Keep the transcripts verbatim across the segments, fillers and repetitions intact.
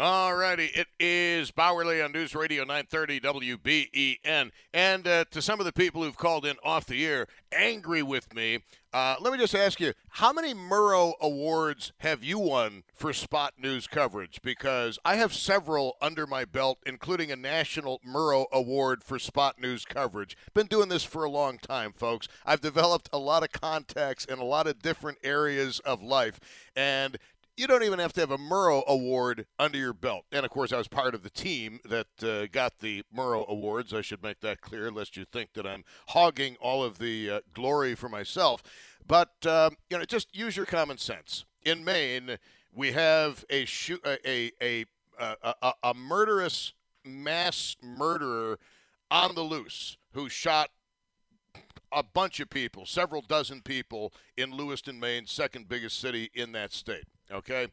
All righty, it is Bowerly on News Radio nine thirty W B E N. And uh, to some of the people who've called in off the air, angry with me, uh, let me just ask you, how many Murrow Awards have you won for spot news coverage? Because I have several under my belt, including a national Murrow Award for spot news coverage. Been doing this for a long time, folks. I've developed a lot of contacts in a lot of different areas of life. And you don't even have to have a Murrow Award under your belt. And, of course, I was part of the team that uh, got the Murrow Awards. I should make that clear, lest you think that I'm hogging all of the uh, glory for myself. But, um, you know, just use your common sense. In Maine, we have a sho- a, a, a, a, a murderous mass murderer on the loose who shot a bunch of people, several dozen people in Lewiston, Maine, second biggest city in that state. Okay,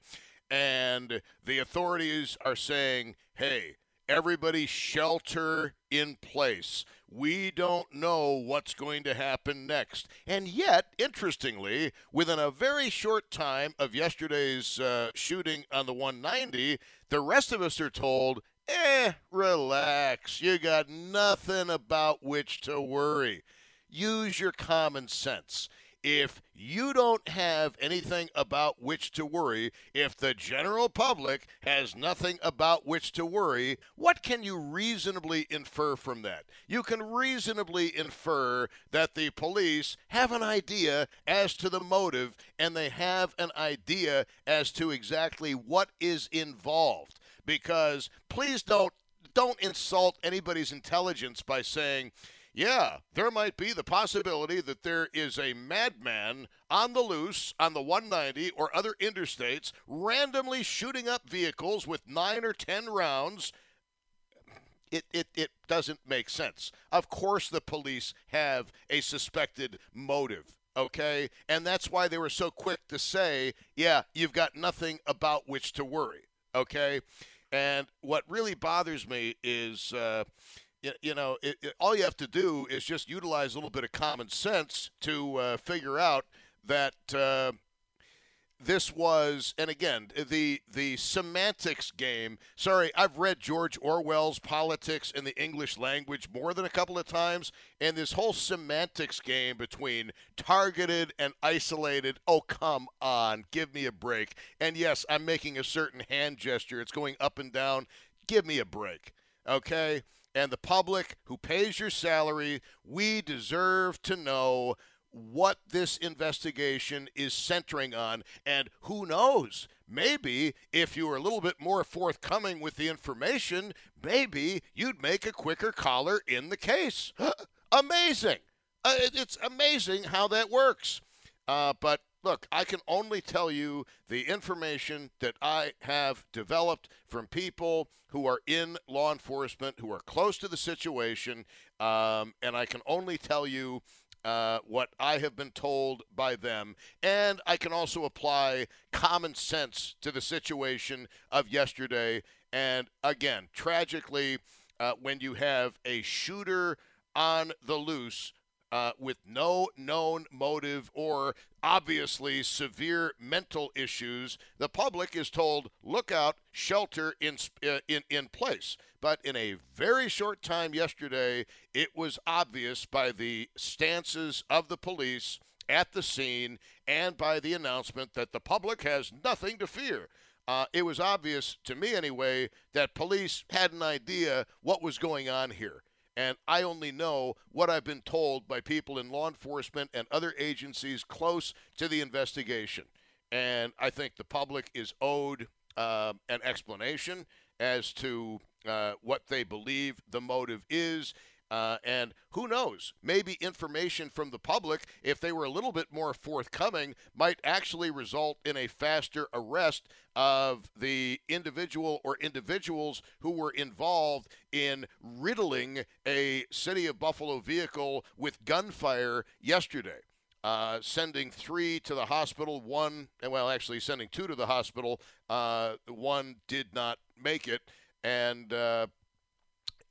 and the authorities are saying, hey, everybody shelter in place. We don't know what's going to happen next. And yet, interestingly, within a very short time of yesterday's uh, shooting on the one ninety, the rest of us are told, eh, relax. You got nothing about which to worry. Use your common sense. If you don't have anything about which to worry, if the general public has nothing about which to worry, what can you reasonably infer from that? You can reasonably infer that the police have an idea as to the motive, and they have an idea as to exactly what is involved. Because please don't don't insult anybody's intelligence by saying, yeah, there might be the possibility that there is a madman on the loose on the one ninety or other interstates randomly shooting up vehicles with nine or ten rounds. It, it, it doesn't make sense. Of course the police have a suspected motive, okay? And that's why they were so quick to say, yeah, you've got nothing about which to worry, okay? And what really bothers me is uh, – You know, it, it, all you have to do is just utilize a little bit of common sense to uh, figure out that uh, this was, and again, the the semantics game. Sorry, I've read George Orwell's Politics in the English Language more than a couple of times, and this whole semantics game between targeted and isolated, oh, come on, give me a break. And yes, I'm making a certain hand gesture. It's going up and down. Give me a break, okay? And the public who pays your salary, we deserve to know what this investigation is centering on. And who knows, maybe if you were a little bit more forthcoming with the information, maybe you'd make a quicker collar in the case. Amazing. Uh, it's amazing how that works. Uh, but look, I can only tell you the information that I have developed from people who are in law enforcement, who are close to the situation, um, and I can only tell you uh, what I have been told by them. And I can also apply common sense to the situation of yesterday. And again, tragically, uh, when you have a shooter on the loose, Uh, with no known motive or obviously severe mental issues, the public is told, look out, shelter in, uh, in, in place. But in a very short time yesterday, it was obvious by the stances of the police at the scene and by the announcement that the public has nothing to fear. Uh, it was obvious to me anyway that police had an idea what was going on here. And I only know what I've been told by people in law enforcement and other agencies close to the investigation. And I think the public is owed uh, an explanation as to uh, what they believe the motive is. Uh, and who knows, maybe information from the public, if they were a little bit more forthcoming, might actually result in a faster arrest of the individual or individuals who were involved in riddling a city of Buffalo vehicle with gunfire yesterday, uh, sending three to the hospital, one, well, actually sending two to the hospital, uh, one did not make it, and uh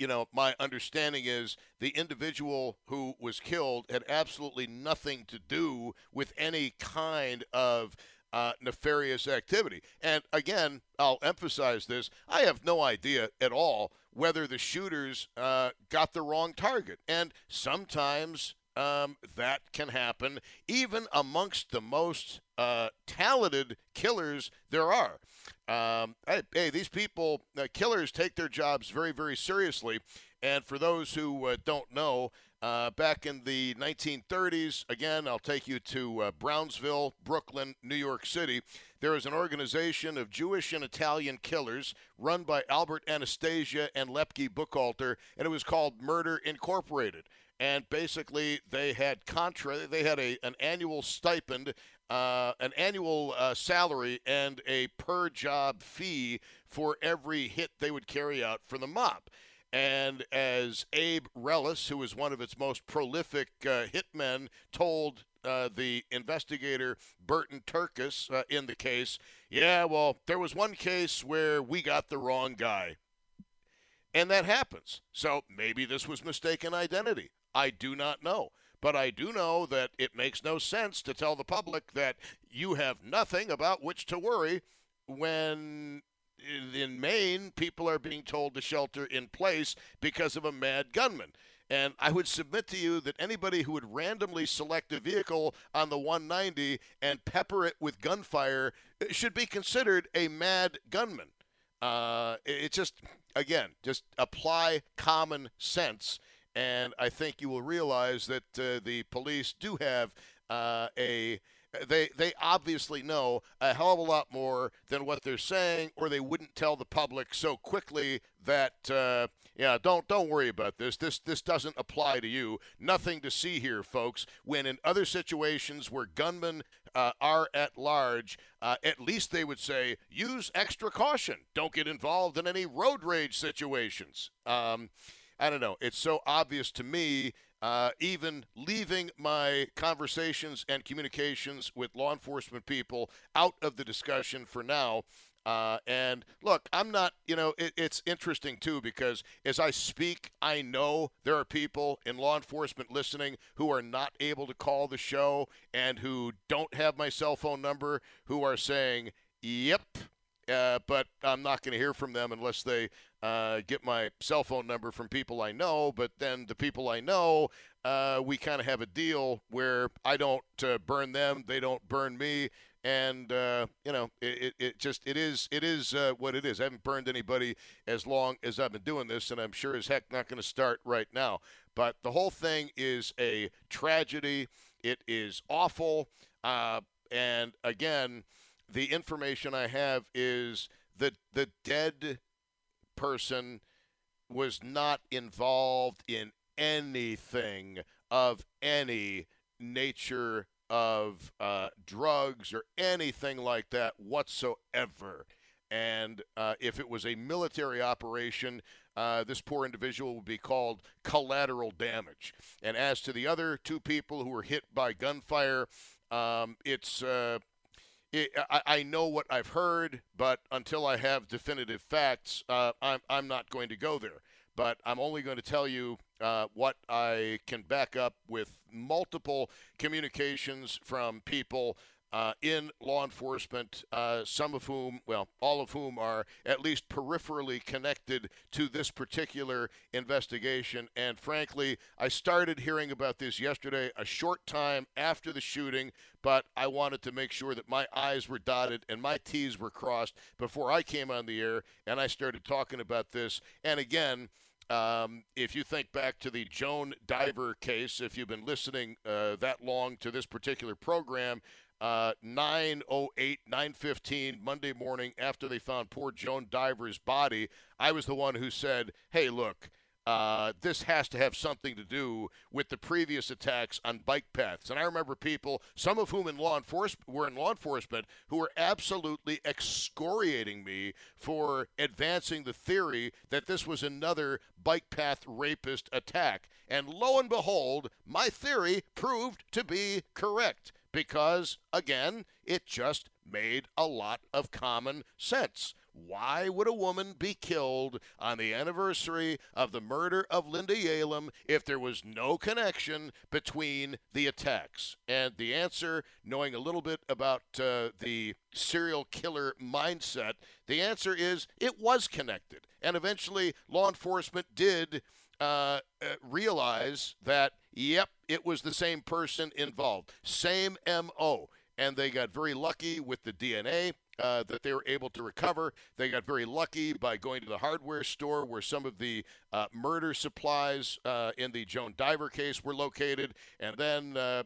you know, my understanding is the individual who was killed had absolutely nothing to do with any kind of uh, nefarious activity. And again, I'll emphasize this. I have no idea at all whether the shooters uh, got the wrong target. And sometimes um, that can happen, even amongst the most uh, talented killers there are. Um, hey, hey, these people, uh, killers take their jobs very, very seriously. And for those who uh, don't know, uh, back in the nineteen thirties, again, I'll take you to uh, Brownsville, Brooklyn, New York City. There is an organization of Jewish and Italian killers run by Albert Anastasia and Lepke Bookalter, and it was called Murder Incorporated. And basically, they had contra- they had a an annual stipend. Uh, an annual uh, salary and a per job fee for every hit they would carry out for the mob. And as Abe Reles, who was one of its most prolific uh, hitmen, told uh, the investigator Burton Turkus uh, in the case, yeah, well, there was one case where we got the wrong guy. And that happens. So maybe this was mistaken identity. I do not know. But I do know that it makes no sense to tell the public that you have nothing about which to worry when in Maine people are being told to shelter in place because of a mad gunman. And I would submit to you that anybody who would randomly select a vehicle on the one ninety and pepper it with gunfire should be considered a mad gunman. Uh, it just, again, just apply common sense. And I think you will realize that uh, the police do have uh, a they they obviously know a hell of a lot more than what they're saying, or they wouldn't tell the public so quickly that uh, yeah don't don't worry about this this this doesn't apply to you, nothing to see here, folks. When in other situations where gunmen uh, are at large, uh, at least they would say use extra caution, don't get involved in any road rage situations. Um, I don't know. It's so obvious to me, uh, even leaving my conversations and communications with law enforcement people out of the discussion for now. Uh, and look, I'm not, you know, it, it's interesting, too, because as I speak, I know there are people in law enforcement listening who are not able to call the show and who don't have my cell phone number, who are saying, yep, uh, but I'm not going to hear from them unless they Uh, get my cell phone number from people I know. But then the people I know, uh, we kind of have a deal where I don't uh, burn them, they don't burn me, and uh, you know, it, it just it is it is uh, what it is. I haven't burned anybody as long as I've been doing this, and I'm sure as heck not going to start right now. But the whole thing is a tragedy. It is awful, uh, and again, the information I have is that the dead person was not involved in anything of any nature of uh, drugs or anything like that whatsoever. And uh, if it was a military operation, uh, this poor individual would be called collateral damage. And as to the other two people who were hit by gunfire, um, it's uh, It, I, I know what I've heard, but until I have definitive facts, uh, I'm, I'm not going to go there. But I'm only going to tell you uh, what I can back up with multiple communications from people uh, in law enforcement, uh, some of whom, well, all of whom are at least peripherally connected to this particular investigation. And frankly, I started hearing about this yesterday, a short time after the shooting, but I wanted to make sure that my I's were dotted and my T's were crossed before I came on the air and I started talking about this. And again, Um, if you think back to the Joan Diver case, if you've been listening uh, that long to this particular program, uh, nine oh eight, nine fifteen, Monday morning after they found poor Joan Diver's body, I was the one who said, hey, look, uh, this has to have something to do with the previous attacks on bike paths. And I remember people, some of whom in law enforcement were in law enforcement, who were absolutely excoriating me for advancing the theory that this was another bike path rapist attack. And lo and behold, my theory proved to be correct because, again, it just made a lot of common sense. Why would a woman be killed on the anniversary of the murder of Linda Yalem if there was no connection between the attacks? And the answer, knowing a little bit about uh, the serial killer mindset, the answer is it was connected. And eventually law enforcement did uh, uh, realize that, yep, it was the same person involved, same M O. And they got very lucky with the D N A Uh, that they were able to recover. They got very lucky by going to the hardware store where some of the uh, murder supplies uh, in the Joan Diver case were located. And then uh,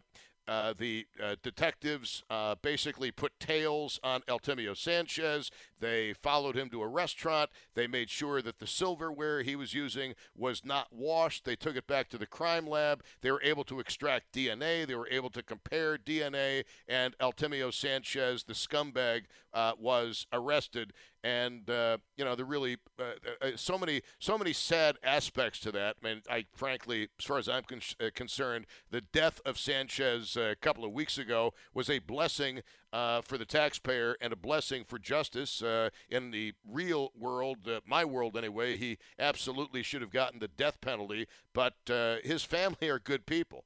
uh, the uh, detectives uh, basically put tails on Altemio Sanchez. They followed him to a restaurant. They made sure that the silverware he was using was not washed. They took it back to the crime lab. They were able to extract D N A. They were able to compare D N A. And Altemio Sanchez, the scumbag, uh, was arrested. And, uh, you know, there really uh, – so many so many sad aspects to that. I mean, I frankly, as far as I'm con- uh, concerned, the death of Sanchez uh, a couple of weeks ago was a blessing Uh, for the taxpayer and a blessing for justice uh, in the real world, uh, my world anyway. He absolutely should have gotten the death penalty, but uh, his family are good people.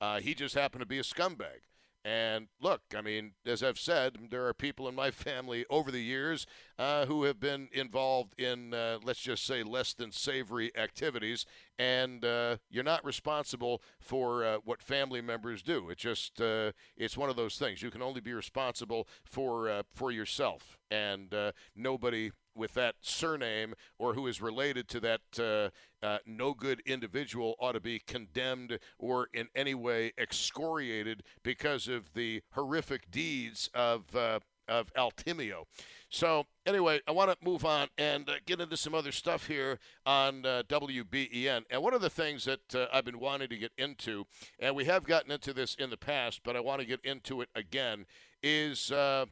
Uh, he just happened to be a scumbag. And look, I mean, as I've said, there are people in my family over the years uh, who have been involved in, uh, let's just say, less than savory activities. And uh, you're not responsible for uh, what family members do. It just, uh, it's one of those things. You can only be responsible for uh, for yourself. And uh, nobody with that surname or who is related to that uh, uh, no good individual ought to be condemned or in any way excoriated because of the horrific deeds of uh, of Altemio. So anyway, I want to move on and uh, get into some other stuff here on uh, W B E N. And one of the things that uh, I've been wanting to get into, and we have gotten into this in the past, but I want to get into it again, is uh,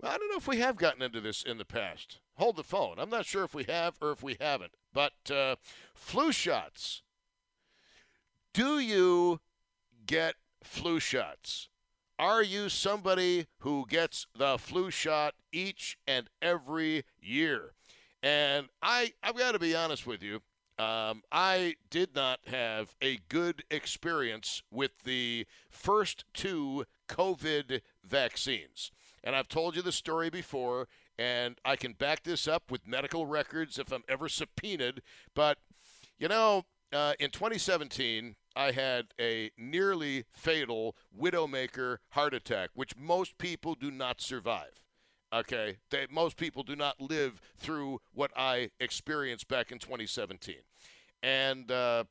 well, I don't know if we have gotten into this in the past. Hold the phone. I'm not sure if we have or if we haven't, but uh, flu shots. Do you get flu shots? Are you somebody who gets the flu shot each and every year? And I, I've got to be honest with you. Um, I did not have a good experience with the first two COVID vaccines. And I've told you the story before, and I can back this up with medical records if I'm ever subpoenaed. But, you know, uh, in twenty seventeen, I had a nearly fatal widowmaker heart attack, which most people do not survive. Okay, they, most people do not live through what I experienced back in twenty seventeen. And uh,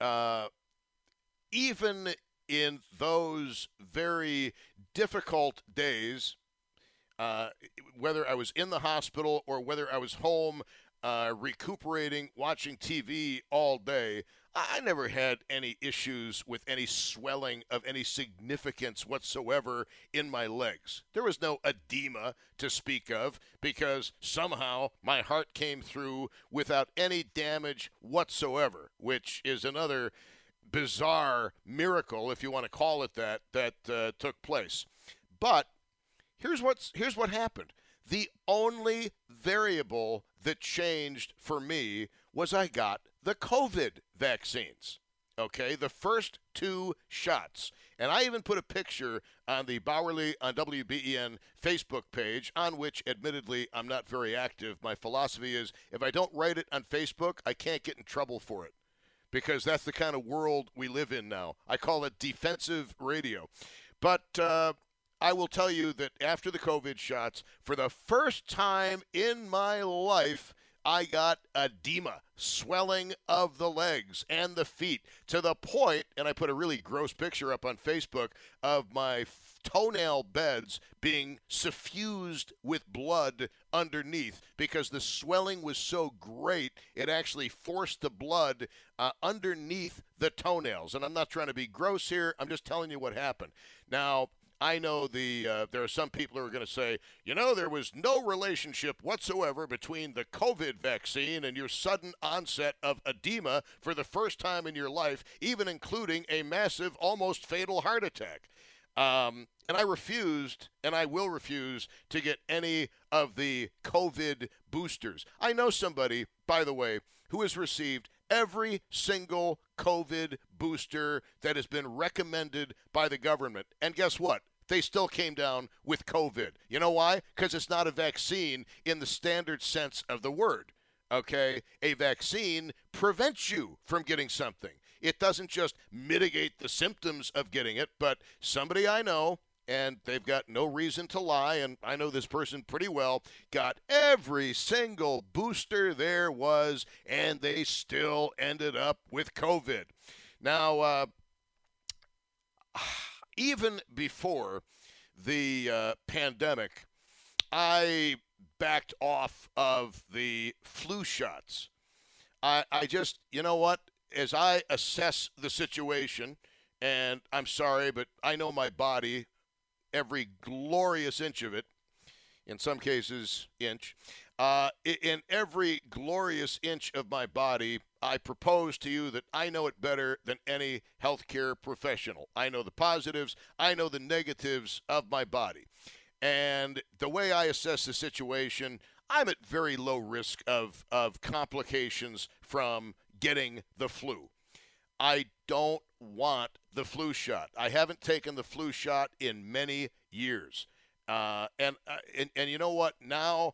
uh, even in those very difficult days, Uh, whether I was in the hospital or whether I was home uh, recuperating, watching T V all day, I never had any issues with any swelling of any significance whatsoever in my legs. There was no edema to speak of because somehow my heart came through without any damage whatsoever, which is another bizarre miracle, if you want to call it that, that uh, took place. But Here's what's, here's what happened. The only variable that changed for me was I got the COVID vaccines. Okay, the first two shots. And I even put a picture on the Bowerly on W B E N Facebook page, on which, admittedly, I'm not very active. My philosophy is if I don't write it on Facebook, I can't get in trouble for it, because that's the kind of world we live in now. I call it defensive radio. But uh, I will tell you that after the COVID shots, for the first time in my life, I got edema, swelling of the legs and the feet, to the point, and I put a really gross picture up on Facebook of my f- toenail beds being suffused with blood underneath, because the swelling was so great it actually forced the blood uh, underneath the toenails. And I'm not trying to be gross here. I'm just telling you what happened. Now, I know the uh, there are some people who are going to say, you know, there was no relationship whatsoever between the COVID vaccine and your sudden onset of edema for the first time in your life, even including a massive, almost fatal heart attack. Um, and I refused, and I will refuse, to get any of the COVID boosters. I know somebody, by the way, who has received every single COVID booster that has been recommended by the government. And guess what? They still came down with COVID. You know why? Because it's not a vaccine in the standard sense of the word. Okay? A vaccine prevents you from getting something. It doesn't just mitigate the symptoms of getting it, but somebody I know, and they've got no reason to lie, and I know this person pretty well, got every single booster there was, and they still ended up with COVID. Now, uh, even before the uh, pandemic, I backed off of the flu shots. I, I just, you know what, as I assess the situation, and I'm sorry, but I know my body, every glorious inch of it, in some cases inch, uh, in every glorious inch of my body, I propose to you that I know it better than any healthcare professional. I know the positives, I know the negatives of my body. And the way I assess the situation, I'm at very low risk of, of complications from getting the flu. I don't want the flu shot. I haven't taken the flu shot in many years. Uh, and, uh, and and you know what? Now,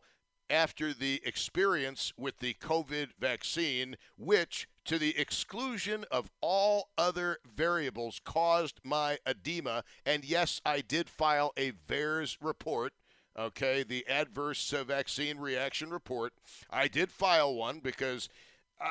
after the experience with the COVID vaccine, which, to the exclusion of all other variables, caused my edema, and yes, I did file a VAERS report, okay, the Adverse Vaccine Reaction Report. I did file one because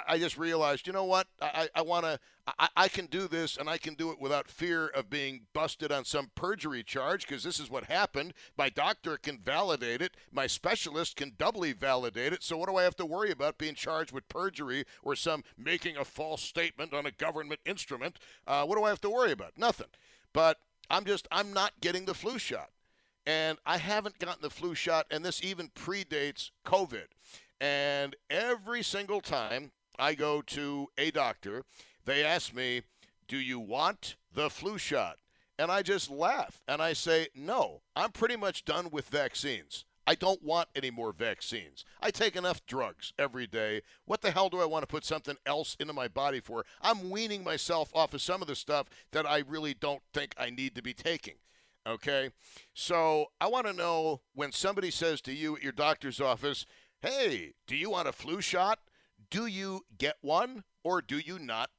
I just realized, you know what, I, I want to, I, I can do this, and I can do it without fear of being busted on some perjury charge, because this is what happened. My doctor can validate it. My specialist can doubly validate it. So what do I have to worry about being charged with perjury or some making a false statement on a government instrument? Uh, what do I have to worry about? Nothing. But I'm just, I'm not getting the flu shot. And I haven't gotten the flu shot, and this even predates COVID. And every single time I go to a doctor, they ask me, do you want the flu shot? And I just laugh and I say, no, I'm pretty much done with vaccines. I don't want any more vaccines. I take enough drugs every day. What the hell do I want to put something else into my body for? I'm weaning myself off of some of the stuff that I really don't think I need to be taking. Okay? So I want to know, when somebody says to you at your doctor's office, hey, do you want a flu shot? Do you get one, or do you not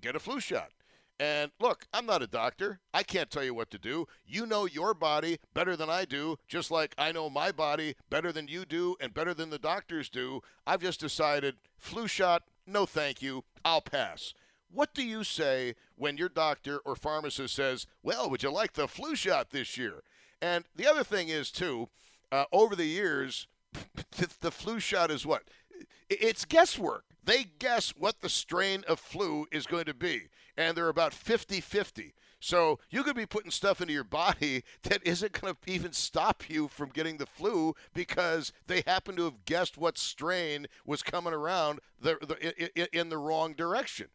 get a flu shot? And look, I'm not a doctor. I can't tell you what to do. You know your body better than I do, just like I know my body better than you do and better than the doctors do. I've just decided, flu shot, no thank you, I'll pass. What do you say when your doctor or pharmacist says, well, would you like the flu shot this year? And the other thing is, too, uh, over the years, the flu shot is what? It's guesswork. They guess what the strain of flu is going to be, and they're about fifty-fifty. So you could be putting stuff into your body that isn't going to even stop you from getting the flu, because they happen to have guessed what strain was coming around the, the, in the wrong direction.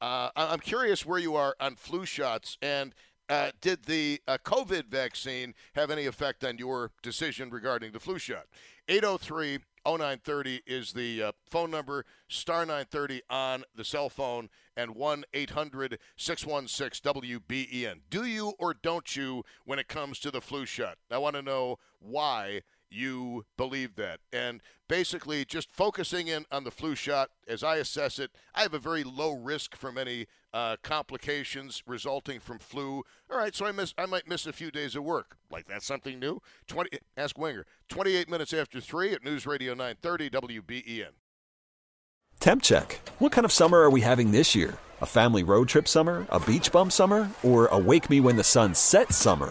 Uh, I'm curious where you are on flu shots, and uh, did the uh, COVID vaccine have any effect on your decision regarding the flu shot? eight oh three oh nine thirty is the uh, phone number, star nine thirty on the cell phone, and one eight hundred six one six W B E N. Do you or don't you when it comes to the flu shot? I want to know why you believe that. And basically just focusing in on the flu shot, as I assess it, I have a very low risk from any uh, complications resulting from flu. All right, so I miss, I might miss a few days of work. Like, that's something new? twenty Ask Wenger. twenty-eight minutes after three at News Radio nine thirty W B E N. Temp check. What kind of summer are we having this year? A family road trip summer? A beach bum summer? Or a wake-me-when-the-sun-sets summer?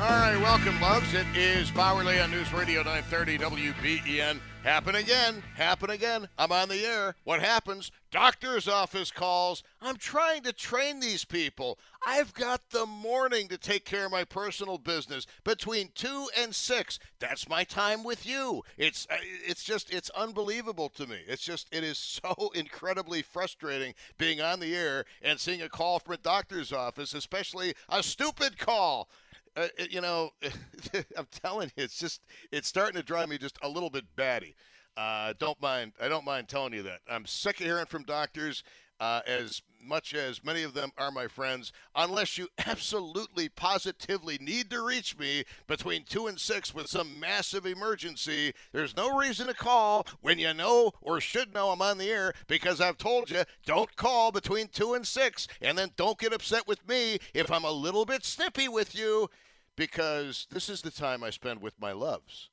All right, welcome, loves. It is Bowerly on News Radio nine thirty W B E N. Happen again. Happen again. I'm on the air. What happens? Doctor's office calls. I'm trying to train these people. I've got the morning to take care of my personal business between two and six. That's my time with you. It's it's just, it's unbelievable to me. It's just, it is so incredibly frustrating being on the air and seeing a call from a doctor's office, especially a stupid call. Uh, you know, I'm telling you, it's just, it's starting to drive me just a little bit batty. Uh, don't mind, I don't mind telling you that. I'm sick of hearing from doctors, uh, as much as many of them are my friends, unless you absolutely, positively need to reach me between two and six with some massive emergency. There's no reason to call when you know or should know I'm on the air, because I've told you, don't call between two and six, and then don't get upset with me if I'm a little bit snippy with you, because this is the time I spend with my loves.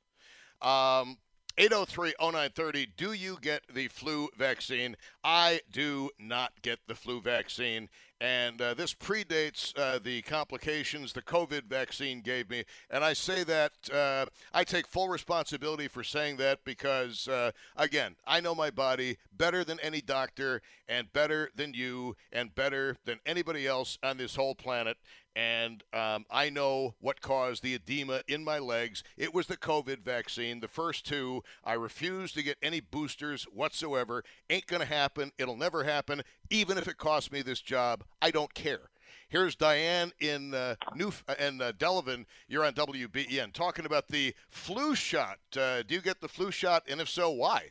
Um, eight oh three oh nine thirty, do you get the flu vaccine? I do not get the flu vaccine. And uh, this predates uh, the complications the COVID vaccine gave me. And I say that, uh, I take full responsibility for saying that because, uh, again, I know my body better than any doctor and better than you and better than anybody else on this whole planet. And um, I know what caused the edema in my legs. It was the COVID vaccine, the first two. I refuse to get any boosters whatsoever. Ain't going to happen. It'll never happen. Even if it costs me this job, I don't care. Here's Diane in uh, New and uh, Delavan. You're on W B E N talking about the flu shot. Uh, do you get the flu shot? And if so, why?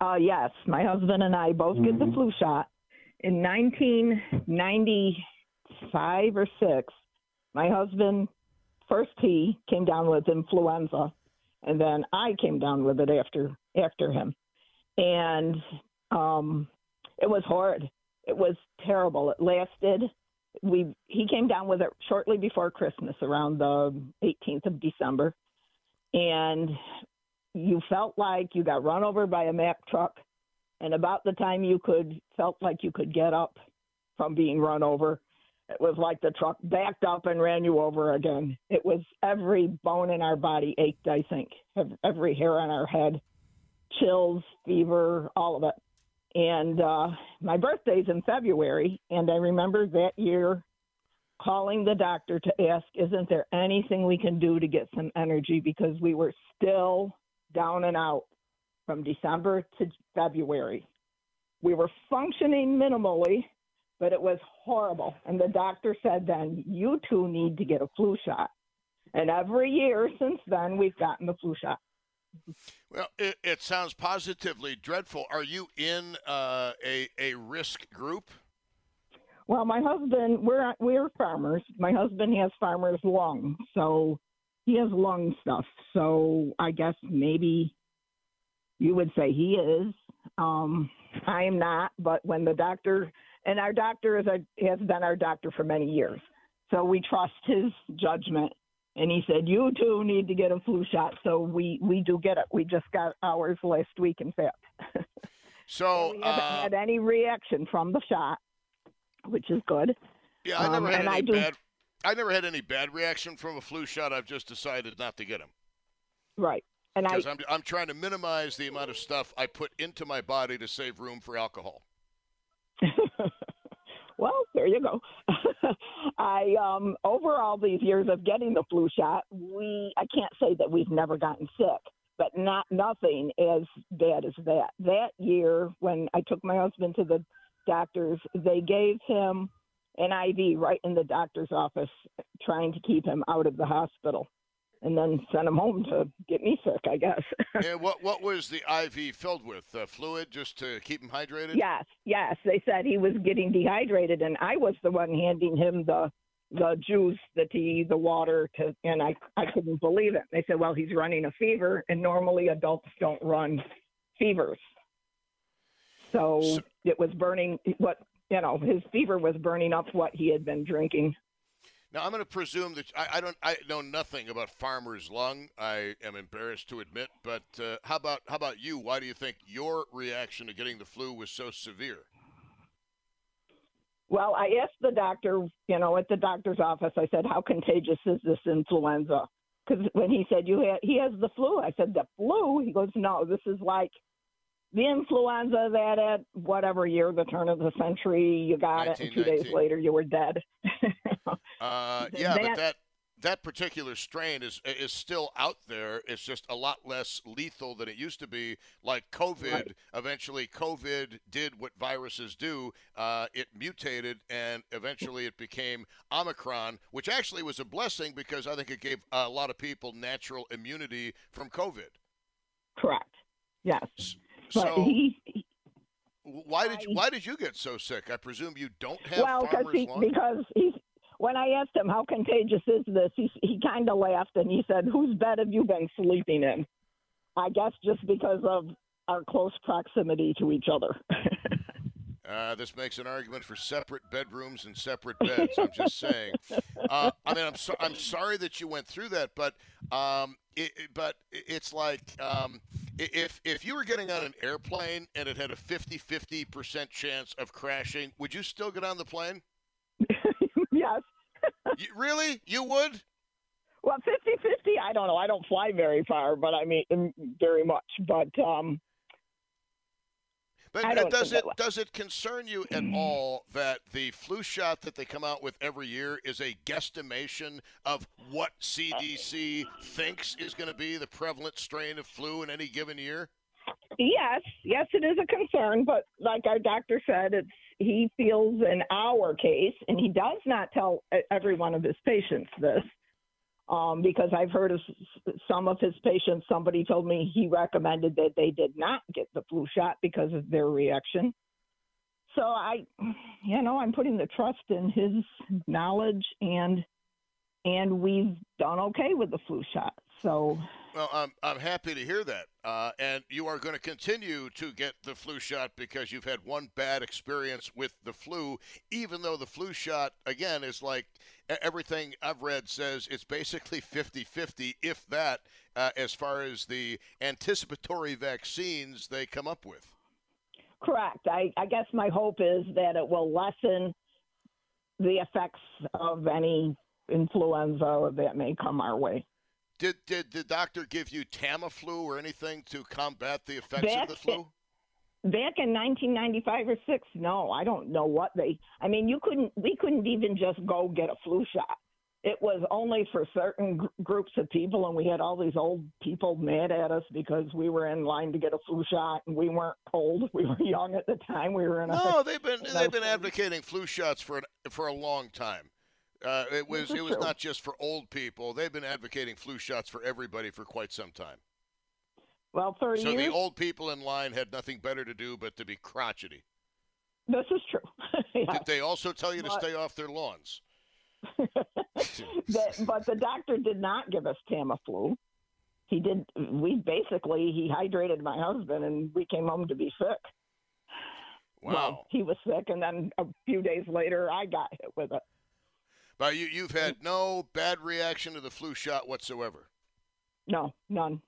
Uh, yes. My husband and I both mm-hmm. get the flu shot. In nineteen ninety five or six, my husband, first he came down with influenza, and then I came down with it after after him. And um, it was hard. It was terrible. It lasted. We he came down with it shortly before Christmas, around the eighteenth of December. And you felt like you got run over by a Mack truck, and about the time you could felt like you could get up from being run over, it was like the truck backed up and ran you over again. It was every bone in our body ached, I think, every hair on our head, chills, fever, all of it. And uh, my birthday's in February, and I remember that year calling the doctor to ask, isn't there anything we can do to get some energy? Because we were still down and out from December to February. We were functioning minimally, but it was horrible. And the doctor said then, you two need to get a flu shot. And every year since then, we've gotten the flu shot. Well, it, it sounds positively dreadful. Are you in uh, a, a risk group? Well, my husband, we're, we're farmers. My husband has farmer's lung. So he has lung stuff, so I guess maybe you would say he is. Um, I am not, but when the doctor, and our doctor is our, has been our doctor for many years, so we trust his judgment. And he said, you two need to get a flu shot. So we, we do get it. We just got ours last week, in fact. So we haven't uh, had any reaction from the shot, which is good. Yeah, I never um, had any I do, bad. I never had any bad reaction from a flu shot. I've just decided not to get them. Right, and I I'm, I'm trying to minimize the amount of stuff I put into my body to save room for alcohol. Well, there you go. I um, over all these years of getting the flu shot, we I can't say that we've never gotten sick, but not nothing as bad as that. That year when I took my husband to the doctors, they gave him an I V right in the doctor's office, trying to keep him out of the hospital, and then sent him home to get me sick, I guess. And what what was the I V filled with? Uh, fluid just to keep him hydrated? Yes, yes. They said he was getting dehydrated, and I was the one handing him the the juice, the tea, the water, to, and I, I couldn't believe it. They said, well, he's running a fever, and normally adults don't run fevers. So, so it was burning what, you know, his fever was burning up what he had been drinking. Now, I'm going to presume that I, I don't. I know nothing about farmer's lung. I am embarrassed to admit. But uh, how about how about you? Why do you think your reaction to getting the flu was so severe? Well, I asked the doctor, you know, at the doctor's office. I said, "How contagious is this influenza?" Because when he said you ha- he has the flu, I said the flu. He goes, "No, this is like the influenza that at whatever year, the turn of the century, you got it, and two days later you were dead." Uh, yeah, that, but that that particular strain is is still out there. It's just a lot less lethal than it used to be. Like COVID, right. Eventually COVID did what viruses do. Uh, it mutated, and eventually it became Omicron, which actually was a blessing because I think it gave a lot of people natural immunity from COVID. Correct. Yes. So, but he, he, why did you, why did you get so sick? I presume you don't have well, farmer's he, lung? Well, because he's when I asked him, how contagious is this, he, he kind of laughed and he said, whose bed have you been sleeping in? I guess just because of our close proximity to each other. uh, this makes an argument for separate bedrooms and separate beds, I'm just saying. Uh, I mean, I'm, so, I'm sorry that you went through that, but um, it, but it's like um, if, if you were getting on an airplane and it had a fifty-fifty percent chance of crashing, would you still get on the plane? Yes. You, really? You would? Well, fifty-fifty, I don't know. I don't fly very far, but I mean, very much. But um, but uh, does it does it concern you at all that the flu shot that they come out with every year is a guesstimation of what C D C thinks is going to be the prevalent strain of flu in any given year? Yes. Yes, it is a concern. But like our doctor said, it's he feels in our case, and he does not tell every one of his patients this, um, because I've heard of some of his patients, somebody told me he recommended that they did not get the flu shot because of their reaction. So I, you know, I'm putting the trust in his knowledge, and and we've done okay with the flu shot. So, well, I'm I'm happy to hear that, uh, and you are going to continue to get the flu shot because you've had one bad experience with the flu. Even though the flu shot, again, is like everything I've read says it's basically fifty-fifty, if that, uh, as far as the anticipatory vaccines they come up with. Correct. I, I guess my hope is that it will lessen the effects of any influenza that may come our way. Did, did the doctor give you Tamiflu or anything to combat the effects back, of the flu? Back in nineteen ninety-five or six, no, I don't know what they. I mean, you couldn't. We couldn't even just go get a flu shot. It was only for certain gr- groups of people, and we had all these old people mad at us because we were in line to get a flu shot, and we weren't old. We were young at the time. We were in. No, a, they've been they've been things. advocating flu shots for an, for a long time. Uh, it was it was true. Not just for old people. They've been advocating flu shots for everybody for quite some time. Well, thirty so years. So the old people in line had nothing better to do but to be crotchety. This is true. Yeah. Did they also tell you but... to stay off their lawns? that, but the doctor did not give us Tamiflu. He did. We basically, he hydrated my husband and we came home to be sick. Wow. Well, he was sick. And then a few days later, I got hit with it. But you, you've had no bad reaction to the flu shot whatsoever. No, none.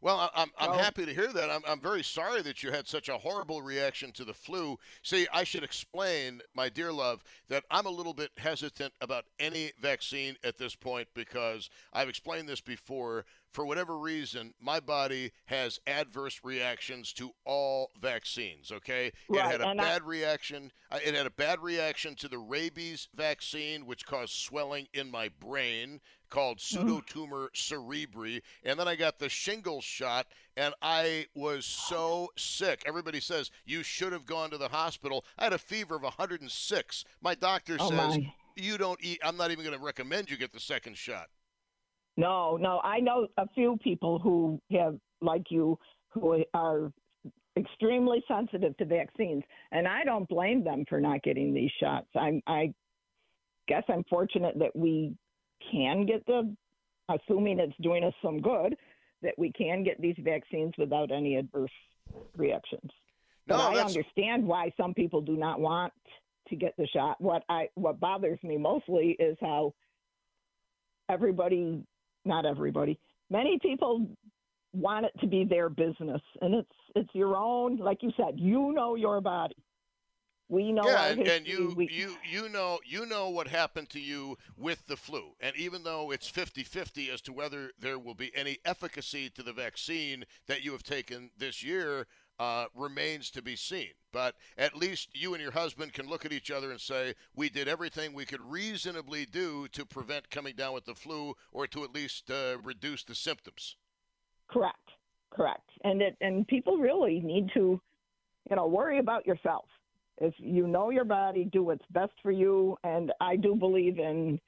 Well, I'm I'm no. happy to hear that. I'm I'm very sorry that you had such a horrible reaction to the flu. See, I should explain, my dear love, that I'm a little bit hesitant about any vaccine at this point because I've explained this before. For whatever reason, my body has adverse reactions to all vaccines, okay? Right, it had a bad I- reaction. It had a bad reaction to the rabies vaccine, which caused swelling in my brain, called pseudotumor cerebri. And then I got the shingles shot, and I was so sick. Everybody says, you should have gone to the hospital. I had a fever of one hundred six. My doctor oh says, my. you don't eat. I'm not even going to recommend you get the second shot. No, no. I know a few people who have, like you, who are extremely sensitive to vaccines, and I don't blame them for not getting these shots. I, I guess I'm fortunate that we can get the, assuming it's doing us some good, that we can get these vaccines without any adverse reactions. No, but I understand why some people do not want to get the shot. What I what bothers me mostly is how everybody, not everybody, many people want it to be their business, and it's it's your own. Like you said, you know your body. We know yeah, and, and you, we... you you know you know what happened to you with the flu. And even though it's fifty-fifty as to whether there will be any efficacy to the vaccine that you have taken this year uh, remains to be seen. But at least you and your husband can look at each other and say, we did everything we could reasonably do to prevent coming down with the flu or to at least uh, reduce the symptoms. Correct. Correct. And it, and people really need to, you know, worry about yourself. If you know your body, do what's best for you. And I do believe in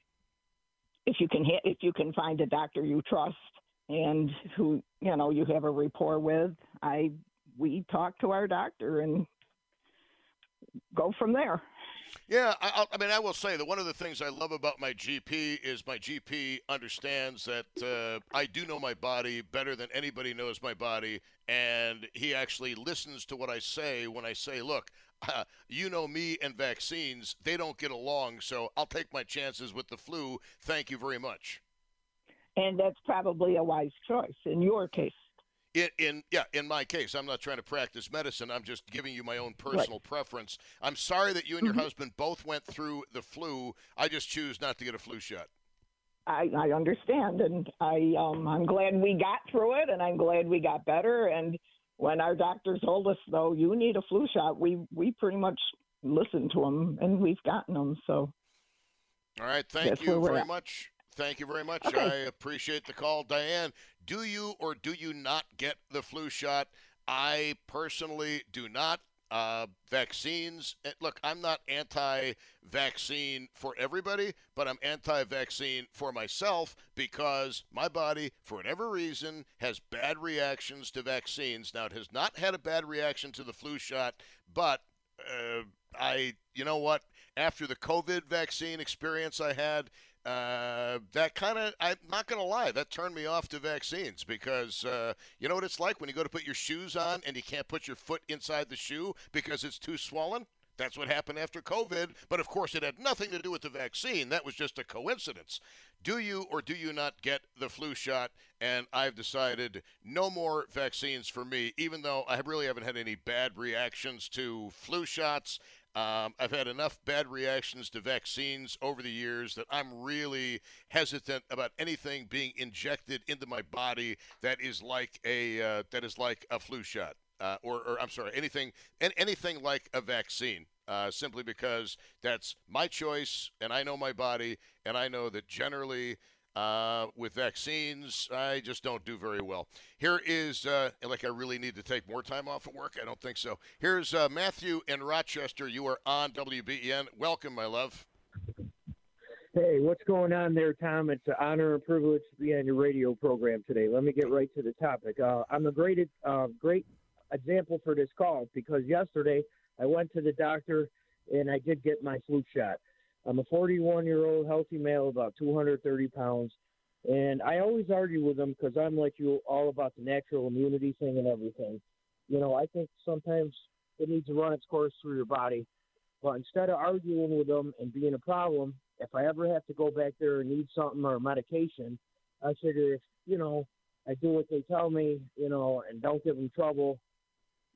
if you can hit, if you can find a doctor you trust and who, you know, you have a rapport with, I we talk to our doctor and go from there. Yeah, I, I mean, I will say that one of the things I love about my G P is my G P understands that uh, I do know my body better than anybody knows my body. And he actually listens to what I say when I say, look, Uh, you know me and vaccines, they don't get along, so I'll take my chances with the flu. Thank you very much. And that's probably a wise choice in your case. In, in yeah, in my case, I'm not trying to practice medicine. I'm just giving you my own personal right. preference. I'm sorry that you and your mm-hmm. husband both went through the flu. I just choose not to get a flu shot. I, I understand, and I, um, I'm glad we got through it, and I'm glad we got better, and when our doctors told us, though, you need a flu shot, we we pretty much listened to them, and we've gotten them. So, all right. Thank you very much. Thank you very much. Okay. I appreciate the call. Diane, do you or do you not get the flu shot? I personally do not. Uh, vaccines. Look, I'm not anti-vaccine for everybody, but I'm anti-vaccine for myself because my body, for whatever reason, has bad reactions to vaccines. Now, it has not had a bad reaction to the flu shot, but uh, I, you know what? After the COVID vaccine experience I had, Uh, that kind of, I'm not going to lie, that turned me off to vaccines because uh, you know what it's like when you go to put your shoes on and you can't put your foot inside the shoe because it's too swollen? That's what happened after COVID. But, of course, it had nothing to do with the vaccine. That was just a coincidence. Do you or do you not get the flu shot? And I've decided no more vaccines for me, even though I really haven't had any bad reactions to flu shots. Um, I've had enough bad reactions to vaccines over the years that I'm really hesitant about anything being injected into my body that is like a uh, that is like a flu shot, uh, or, or I'm sorry, anything anything like a vaccine. Uh, simply because that's my choice, and I know my body, and I know that generally uh, with vaccines, I just don't do very well. Here is, uh, like I really need to take more time off of work. I don't think so. Here's uh, Matthew in Rochester. You are on W B E N. Welcome, my love. Hey, what's going on there, Tom? It's an honor and privilege to be on your radio program today. Let me get right to the topic. Uh, I'm a great, uh, great example for this call because yesterday I went to the doctor and I did get my flu shot. I'm a forty-one-year-old healthy male, about two hundred thirty pounds. And I always argue with them because I'm like you, all about the natural immunity thing and everything. You know, I think sometimes it needs to run its course through your body. But instead of arguing with them and being a problem, if I ever have to go back there and need something or medication, I figure if, you know, I do what they tell me, you know, and don't give them trouble,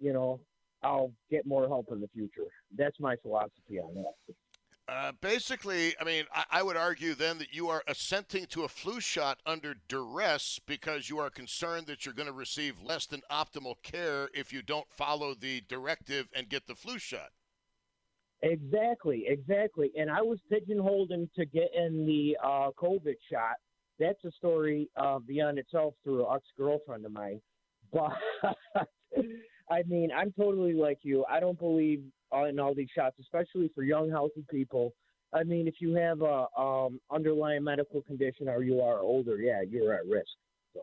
you know, I'll get more help in the future. That's my philosophy on that. Uh, basically, I mean, I, I would argue then that you are assenting to a flu shot under duress because you are concerned that you're going to receive less than optimal care if you don't follow the directive and get the flu shot. Exactly, exactly. And I was pigeonholed into getting the uh, COVID shot. That's a story uh, beyond itself through an ex-girlfriend of mine. But, I mean, I'm totally like you. I don't believe in all these shots, especially for young, healthy people. I mean, if you have a um, underlying medical condition or you are older, yeah, you're at risk. So.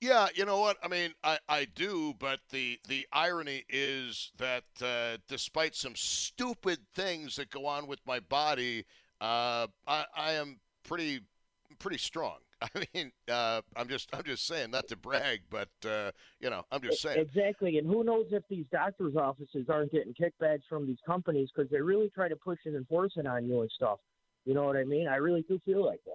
Yeah, you know what? I mean, I, I do, but the, the irony is that uh, despite some stupid things that go on with my body, uh, I, I am pretty pretty strong. I mean, uh, I'm just I'm just saying, not to brag, but, uh, you know, I'm just saying. Exactly, and who knows if these doctor's offices aren't getting kickbacks from these companies because they really try to push it and force it on you and stuff. You know what I mean? I really do feel like that.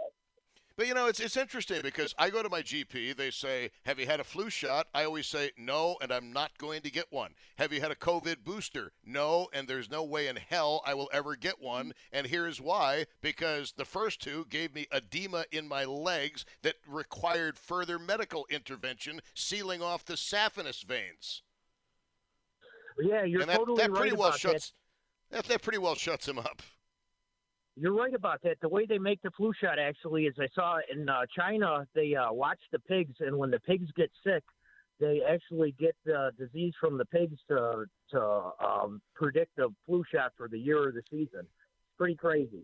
But, you know, it's it's interesting because I go to my G P. They say, have you had a flu shot? I always say, no, and I'm not going to get one. Have you had a COVID booster? No, and there's no way in hell I will ever get one. And here's why. Because the first two gave me edema in my legs that required further medical intervention, sealing off the saphenous veins. Yeah, you're and that, totally that right pretty well about shuts, that. that. That pretty well shuts him up. You're right about that. The way they make the flu shot, actually, is I saw in uh, China, they uh, watch the pigs, and when the pigs get sick, they actually get the disease from the pigs to to um, predict the flu shot for the year or the season. It's pretty crazy.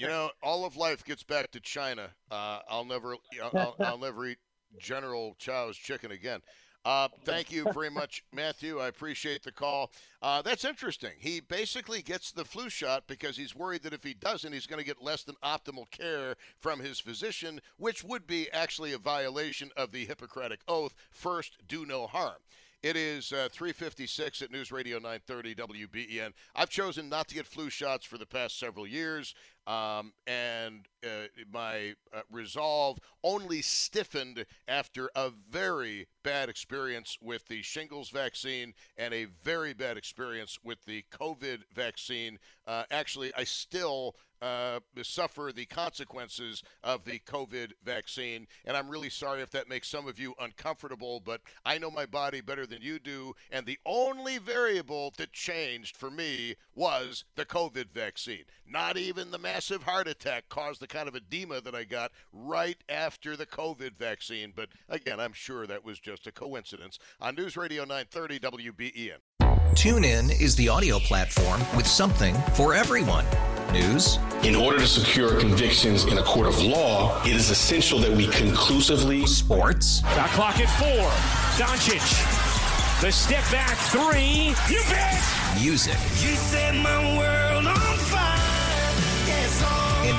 You know, all of life gets back to China. Uh, I'll never, I'll, I'll never eat General Chow's chicken again. Uh, thank you very much, Matthew. I appreciate the call. Uh, that's interesting. He basically gets the flu shot because he's worried that if he doesn't, he's going to get less than optimal care from his physician, which would be actually a violation of the Hippocratic Oath, first do no harm. It is uh, three fifty-six at News Radio nine thirty W B E N. I've chosen not to get flu shots for the past several years, um, and uh, my uh, resolve only stiffened after a very bad experience with the shingles vaccine and a very bad experience with the COVID vaccine. Uh, actually, I still Uh, suffer the consequences of the COVID vaccine. And I'm really sorry if that makes some of you uncomfortable, but I know my body better than you do. And the only variable that changed for me was the COVID vaccine. Not even the massive heart attack caused the kind of edema that I got right after the COVID vaccine. But again, I'm sure that was just a coincidence. On News Radio nine thirty W B E N. TuneIn is the audio platform with something for everyone. News. In order to secure convictions in a court of law, it is essential that we conclusively. Sports. The clock at four. Doncic. The step back three. You bet. Music. You set my world on fire. Yes, oh. And